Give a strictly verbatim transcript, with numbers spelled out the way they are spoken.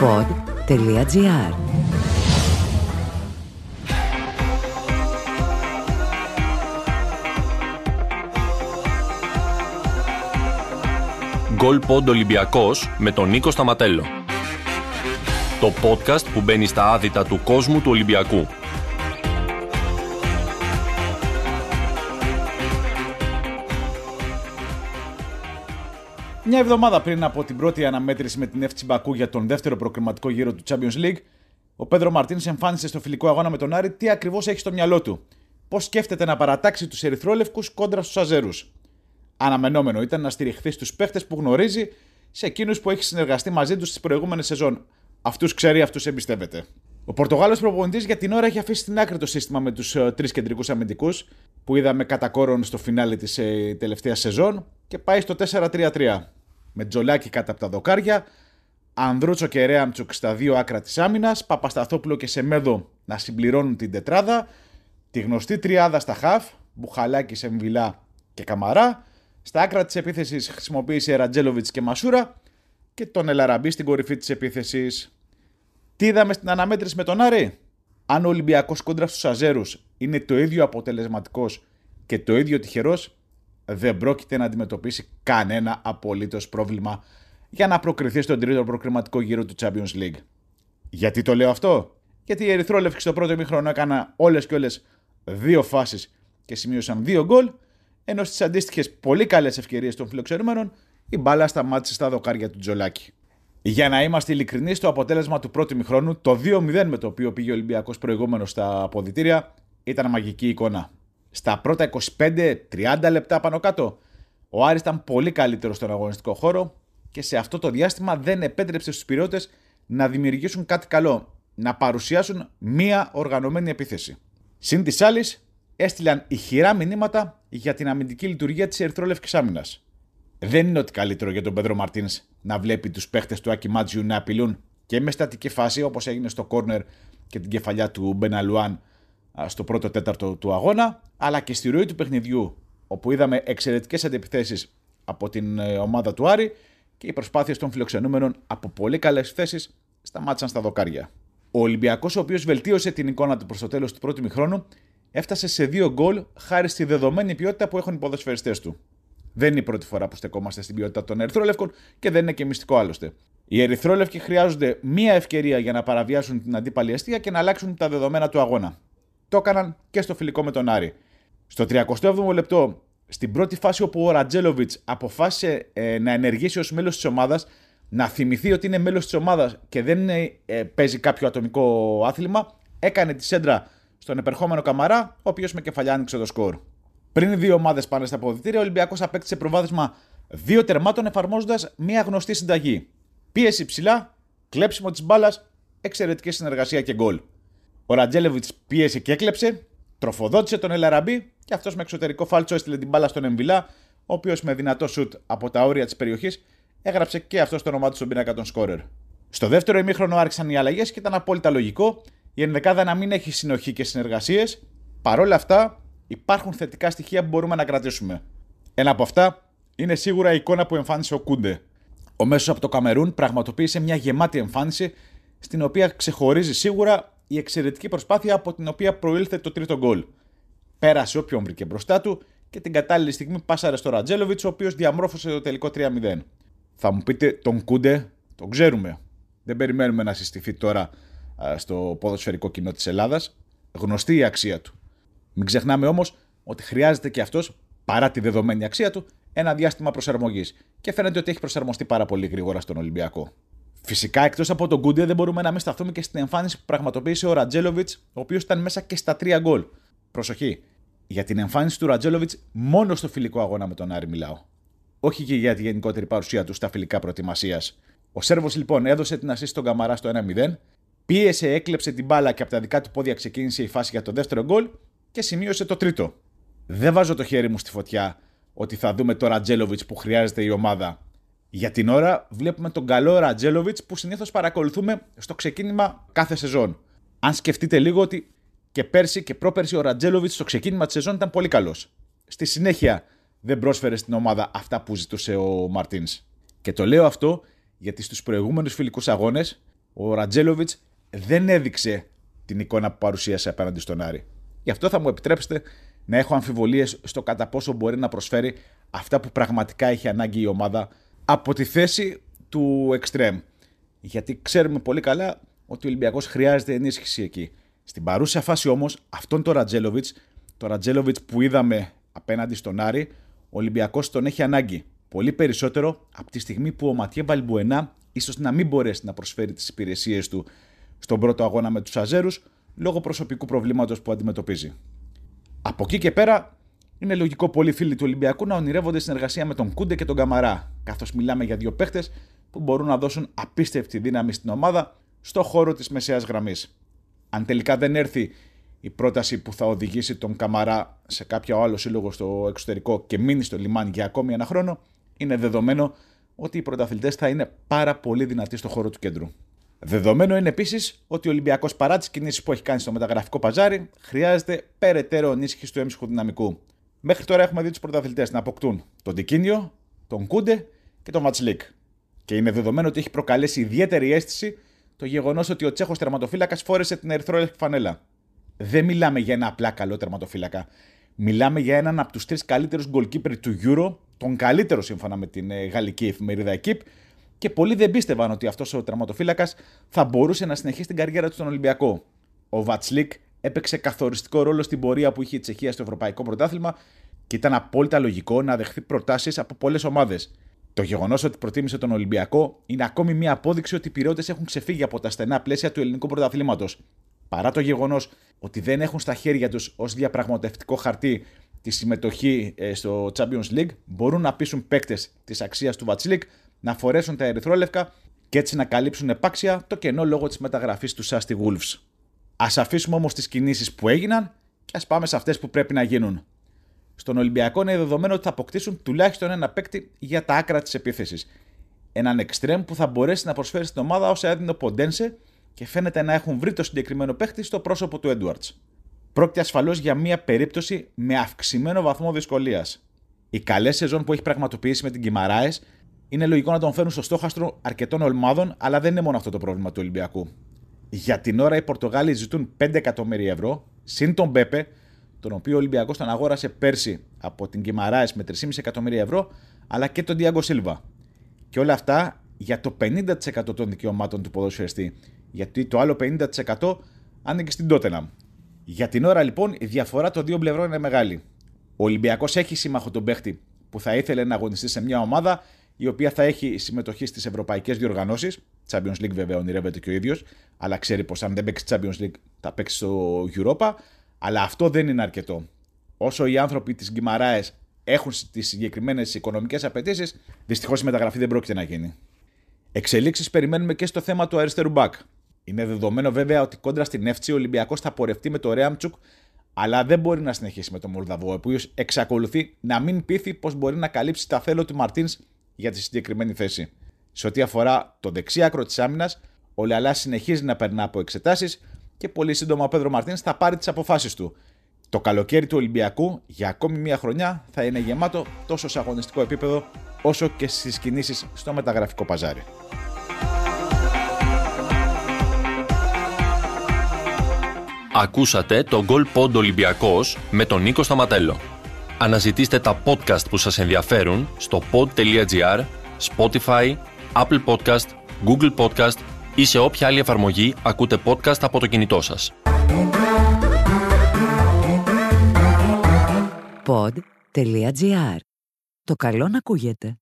γκολ ποντ τελεία τζι άρ. GoalPod Ολυμπιακός με τον Νίκο Σταματέλο. Το podcast που μπαίνει στα άδυτα του κόσμου του Ολυμπιακού. Μια εβδομάδα πριν από την πρώτη αναμέτρηση με την Εφ Σι Baku για τον δεύτερο προκριματικό γύρο του Champions League, ο Πέδρο Μαρτίνς εμφάνισε στο φιλικό αγώνα με τον Άρη τι ακριβώς έχει στο μυαλό του. Πώς σκέφτεται να παρατάξει τους ερυθρόλευκους κόντρα στους αζέρους. Αναμενόμενο ήταν να στηριχθεί στους παίχτες που γνωρίζει, σε εκείνους που έχει συνεργαστεί μαζί τους τις προηγούμενες σεζόν. Αυτούς ξέρει, αυτούς εμπιστεύεται. Ο Πορτογάλος προπονητής για την ώρα έχει αφήσει στην άκρη το σύστημα με τους ε, τρεις κεντρικούς αμυντικούς που είδαμε κατά κόρον στο φινάλε της ε, τελευταίας σεζόν και πάει στο τέσσερα τρία τρία. Με Τζολάκη κάτω από τα δοκάρια, Ανδρούτσο και Ρέαμτσουκ στα δύο άκρα της άμυνας, Παπασταθόπουλο και Σεμέδο να συμπληρώνουν την τετράδα, τη γνωστή τριάδα στα χαφ, Μπουχαλάκη, Σεμβιλά και Καμαρά. Στα άκρα της επίθεσης χρησιμοποίησε Ραντζέλοβιτς και Μασούρα και τον Ελαραμπή στην κορυφή της επίθεσης. Τι είδαμε στην αναμέτρηση με τον Άρη? Αν ο Ολυμπιακός κόντρα στους αζέρους είναι το ίδιο αποτελεσματικός και το ίδιο τυχερός, δεν πρόκειται να αντιμετωπίσει κανένα απολύτως πρόβλημα για να προκριθεί στον τρίτο προκριματικό γύρο του Champions League. Γιατί το λέω αυτό? Γιατί οι ερυθρόλευκοι στο πρώτο ημίχρονο έκαναν όλες και όλες δύο φάσεις και σημείωσαν δύο γκολ, ενώ στις αντίστοιχες πολύ καλές ευκαιρίες των φιλοξενούμενων η μπάλα σταμάτησε στα δοκάρια του Τζολάκη. Για να είμαστε ειλικρινείς, το αποτέλεσμα του πρώτου ημιχρόνου, το δύο μηδέν με το οποίο πήγε ο Ολυμπιακός προηγούμενος στα αποδυτήρια, ήταν μαγική εικόνα. Στα πρώτα είκοσι πέντε με τριάντα λεπτά πάνω κάτω, ο Άρης ήταν πολύ καλύτερος στον αγωνιστικό χώρο και σε αυτό το διάστημα δεν επέτρεψε στους πυρεώτες να δημιουργήσουν κάτι καλό, να παρουσιάσουν μία οργανωμένη επίθεση. Συν της άλλης, έστειλαν ηχηρά μηνύματα για την αμυντική λειτουργία της ερυθρόλευκης άμυνας. Δεν είναι ότι καλύτερο για τον Πέδρο Μαρτίνς να βλέπει τους παίχτες του Άκη Μάτζιου να απειλούν και με στατική φάση, όπως έγινε στο κόρνερ και την κεφαλιά του Μπένα Λουάν στο πρώτο τέταρτο του αγώνα, αλλά και στη ροή του παιχνιδιού, όπου είδαμε εξαιρετικές αντεπιθέσεις από την ομάδα του Άρη και οι προσπάθειες των φιλοξενούμενων από πολύ καλές θέσεις σταμάτησαν στα δοκάρια. Ο Ολυμπιακός, ο οποίος βελτίωσε την εικόνα του προς το τέλος του πρώτου ημιχρόνου, έφτασε σε δύο γκολ χάρη στη δεδομένη ποιότητα που έχουν οι ποδοσφαιριστές του. Δεν είναι η πρώτη φορά που στεκόμαστε στην ποιότητα των ερυθρόλευκων και δεν είναι και μυστικό άλλωστε. Οι ερυθρόλευκοι χρειάζονται μία ευκαιρία για να παραβιάσουν την αντίπαλη αιστεία και να αλλάξουν τα δεδομένα του αγώνα. Το έκαναν και στο φιλικό με τον Άρη. Στο τριακοστό έβδομο λεπτό, στην πρώτη φάση όπου ο Ραντζέλοβιτς αποφάσισε ε, να ενεργήσει ως μέλος της ομάδας, να θυμηθεί ότι είναι μέλος της ομάδας και δεν είναι, ε, παίζει κάποιο ατομικό άθλημα, έκανε τη σέντρα στον επερχόμενο Καμαρά, ο οποίος με κεφαλιά άνοιξε το σκορ. Πριν δύο ομάδες πάνε στα αποδυτήρια, ο Ολυμπιακός απέκτησε προβάδισμα δύο τερμάτων εφαρμόζοντας μια γνωστή συνταγή. Πίεση ψηλά, κλέψιμο της μπάλας, εξαιρετική συνεργασία και γκολ. Ο Ραντζέλοβιτς πίεσε και έκλεψε, τροφοδότησε τον Ελαραμπή και αυτός με εξωτερικό φάλτσο έστειλε την μπάλα στον Εμβιλά, ο οποίος με δυνατό σουτ από τα όρια της περιοχής έγραψε και αυτό το όνομά του στον πίνακα των σκόρερ. Στο δεύτερο ημίχρονο άρχισαν οι αλλαγές και ήταν απόλυτα λογικό η ενδεκάδα να μην έχει συνοχή και συνεργασίες. Παρόλα αυτά, υπάρχουν θετικά στοιχεία που μπορούμε να κρατήσουμε. Ένα από αυτά είναι σίγουρα η εικόνα που εμφάνισε ο Κούντε. Ο μέσος από το Καμερούν πραγματοποίησε μια γεμάτη εμφάνιση, στην οποία ξεχωρίζει σίγουρα η εξαιρετική προσπάθεια από την οποία προήλθε το τρίτο γκολ. Πέρασε όποιον βρήκε μπροστά του και την κατάλληλη στιγμή πάσαρε στο Ραντζέλοβιτς, ο οποίος διαμόρφωσε το τελικό τρία μηδέν. Θα μου πείτε, τον Κούντε τον ξέρουμε. Δεν περιμένουμε να συστηθεί τώρα στο ποδοσφαιρικό κοινό της Ελλάδας. Γνωστή η αξία του. Μην ξεχνάμε όμως ότι χρειάζεται και αυτός, παρά τη δεδομένη αξία του, ένα διάστημα προσαρμογής. Και φαίνεται ότι έχει προσαρμοστεί πάρα πολύ γρήγορα στον Ολυμπιακό. Φυσικά, εκτός από τον Κούντε, δεν μπορούμε να μην σταθούμε και στην εμφάνιση που πραγματοποίησε ο Ραντζέλοβιτς, ο οποίος ήταν μέσα και στα τρία γκολ. Προσοχή, για την εμφάνιση του Ραντζέλοβιτς μόνο στο φιλικό αγώνα με τον Άρη μιλάω. Όχι και για τη γενικότερη παρουσία του στα φιλικά προετοιμασίας. Ο Σέρβος λοιπόν έδωσε την ασίστ στον Καμαρά στο ένα μηδέν. Πίεσε, έκλεψε την μπάλα και από τα δικά του πόδια ξεκίνησε η φάση για το δεύτερο γκολ και σημείωσε το τρίτο. Δεν βάζω το χέρι μου στη φωτιά ότι θα δούμε το Ραντζέλοβιτς που χρειάζεται η ομάδα. Για την ώρα βλέπουμε τον καλό Ραντζέλοβιτς που συνήθως παρακολουθούμε στο ξεκίνημα κάθε σεζόν. Αν σκεφτείτε λίγο ότι και πέρσι και πρόπερσι ο Ραντζέλοβιτς στο ξεκίνημα της σεζόν ήταν πολύ καλός. Στη συνέχεια δεν πρόσφερε στην ομάδα αυτά που ζητούσε ο Μαρτίνς. Και το λέω αυτό γιατί στους προηγούμενους φιλικούς αγώνες ο Ραντζέλοβιτς δεν έδειξε την εικόνα που παρουσίασε απέναντι στον Άρη. Γι' αυτό θα μου επιτρέψετε να έχω αμφιβολίες στο κατά πόσο μπορεί να προσφέρει αυτά που πραγματικά έχει ανάγκη η ομάδα από τη θέση του εξτρέμ. Γιατί ξέρουμε πολύ καλά ότι ο Ολυμπιακός χρειάζεται ενίσχυση εκεί. Στην παρούσα φάση όμως, αυτόν τον Ραντζέλοβιτς, το Ραντζέλοβιτς που είδαμε απέναντι στον Άρη, ο Ολυμπιακός τον έχει ανάγκη. Πολύ περισσότερο από τη στιγμή που ο Ματιέ Βαλμπουενά ίσως να μην μπορέσει να προσφέρει τις υπηρεσίες του στον πρώτο αγώνα με τους Αζέρους, λόγω προσωπικού προβλήματος που αντιμετωπίζει. Από εκεί και πέρα, είναι λογικό πολλοί φίλοι του Ολυμπιακού να ονειρεύονται συνεργασία με τον Κούντε και τον Καμαρά, καθώς μιλάμε για δύο παίχτες που μπορούν να δώσουν απίστευτη δύναμη στην ομάδα στο χώρο της μεσαίας γραμμής. Αν τελικά δεν έρθει η πρόταση που θα οδηγήσει τον Καμαρά σε κάποιο άλλο σύλλογο στο εξωτερικό και μείνει στο λιμάνι για ακόμη ένα χρόνο, είναι δεδομένο ότι οι πρωταθλητές θα είναι πάρα πολύ δυνατοί στο χώρο του κέντρου. Δεδομένο είναι επίσης ότι ο Ολυμπιακός, παρά τις κινήσεις που έχει κάνει στο μεταγραφικό παζάρι, χρειάζεται περαιτέρω ενίσχυση του έμψυχου δυναμικού. Μέχρι τώρα έχουμε δει τους πρωταθλητές να αποκτούν τον Τικίνιο, τον Κούντε και τον Βατσλίκ. Και είναι δεδομένο ότι έχει προκαλέσει ιδιαίτερη αίσθηση το γεγονός ότι ο Τσέχος τερματοφύλακας φόρεσε την ερυθρόλευκη φανέλα. Δεν μιλάμε για ένα απλά καλό τερματοφύλακα. Μιλάμε για έναν από τους τρεις καλύτερους goalkeeper του Euro, τον καλύτερο σύμφωνα με την γαλλική εφημερίδα Equipe, και πολλοί δεν πίστευαν ότι αυτός ο τερματοφύλακας θα μπορούσε να συνεχίσει την καριέρα του στον Ολυμπιακό. Ο Βατσλίκ έπαιξε καθοριστικό ρόλο στην πορεία που είχε η Τσεχία στο Ευρωπαϊκό Πρωτάθλημα και ήταν απόλυτα λογικό να δεχθεί προτάσεις από πολλές ομάδες. Το γεγονός ότι προτίμησε τον Ολυμπιακό είναι ακόμη μια απόδειξη ότι οι Πειραιώτες έχουν ξεφύγει από τα στενά πλαίσια του ελληνικού πρωταθλήματος. Παρά το γεγονός ότι δεν έχουν στα χέρια τους ως διαπραγματευτικό χαρτί τη συμμετοχή στο Champions League, μπορούν να πείσουν παίκτες της αξίας του Βατσλίκ να φορέσουν τα ερυθρόλευκα και έτσι να καλύψουν επάξια το κενό λόγω της μεταγραφής του Σάστι Wolves. Ας αφήσουμε όμως τις κινήσεις που έγιναν και ας πάμε σε αυτές που πρέπει να γίνουν. Στον Ολυμπιακό είναι δεδομένο ότι θα αποκτήσουν τουλάχιστον ένα παίκτη για τα άκρα της επίθεσης. Έναν εξτρέμ που θα μπορέσει να προσφέρει στην ομάδα όσα έδινε ο Ποντένσε και φαίνεται να έχουν βρει το συγκεκριμένο παίκτη στο πρόσωπο του Έντουαρτς. Πρόκειται ασφαλώς για μια περίπτωση με αυξημένο βαθμό δυσκολίας. Οι καλές σεζόν που έχει πραγματοποιήσει με την Κιμαράες είναι λογικό να τον φέρουν στο στόχαστρο αρκετών ομάδων, αλλά δεν είναι μόνο αυτό το πρόβλημα του Ολυμπιακού. Για την ώρα οι Πορτογάλοι ζητούν πέντε εκατομμύρια ευρώ, συν τον Πέπε, τον οποίο ο Ολυμπιακός τον αγόρασε πέρσι από την Guimarães με τρία κόμμα πέντε εκατομμύρια ευρώ, αλλά και τον Διάγκο Σίλβα. Και όλα αυτά για το πενήντα τοις εκατό των δικαιωμάτων του ποδοσφαιριστή, γιατί το άλλο πενήντα τοις εκατό άνοιγε στην Τότεναμ. Για την ώρα λοιπόν η διαφορά των δύο πλευρών είναι μεγάλη. Ο Ολυμπιακός έχει σύμμαχο τον παίχτη που θα ήθελε να αγωνιστεί σε μια ομάδα η οποία θα έχει συμμετοχή στις ευρωπαϊκές διοργανώσεις. Champions League βέβαια ονειρεύεται και ο ίδιος, αλλά ξέρει πως αν δεν παίξει Champions League θα παίξει στο Europa. Αλλά αυτό δεν είναι αρκετό. Όσο οι άνθρωποι της Guimarães έχουν τις συγκεκριμένες οικονομικές απαιτήσεις, δυστυχώς η μεταγραφή δεν πρόκειται να γίνει. Εξελίξεις περιμένουμε και στο θέμα του αριστερού μπακ. Είναι δεδομένο βέβαια ότι κόντρα στην Εύτσι ο Ολυμπιακός θα πορευτεί με το Ρέαμτσουκ, αλλά δεν μπορεί να συνεχίσει με τον Μολδαβό, ο οποίος εξακολουθεί να μην πείθει πως μπορεί να καλύψει τα θέλω του Μαρτίνς για τη συγκεκριμένη θέση. Σε ό,τι αφορά το δεξί άκρο της άμυνας, ο Λεαλάς συνεχίζει να περνά από εξετάσεις και πολύ σύντομα ο Πέδρο Μαρτίνς θα πάρει τις αποφάσεις του. Το καλοκαίρι του Ολυμπιακού για ακόμη μία χρονιά θα είναι γεμάτο τόσο σε αγωνιστικό επίπεδο όσο και στις κινήσεις στο μεταγραφικό παζάρι. Ακούσατε το GoalPod Ολυμπιακός με τον Νίκο Σταματέλο. Αναζητήστε τα podcast που σας ενδιαφέρουν στο pod τελεία gr, Spotify, Apple Podcast, Google Podcast ή σε όποια άλλη εφαρμογή ακούτε podcast από το κινητό σας. pod τελεία gr. Το καλό να ακούγεται.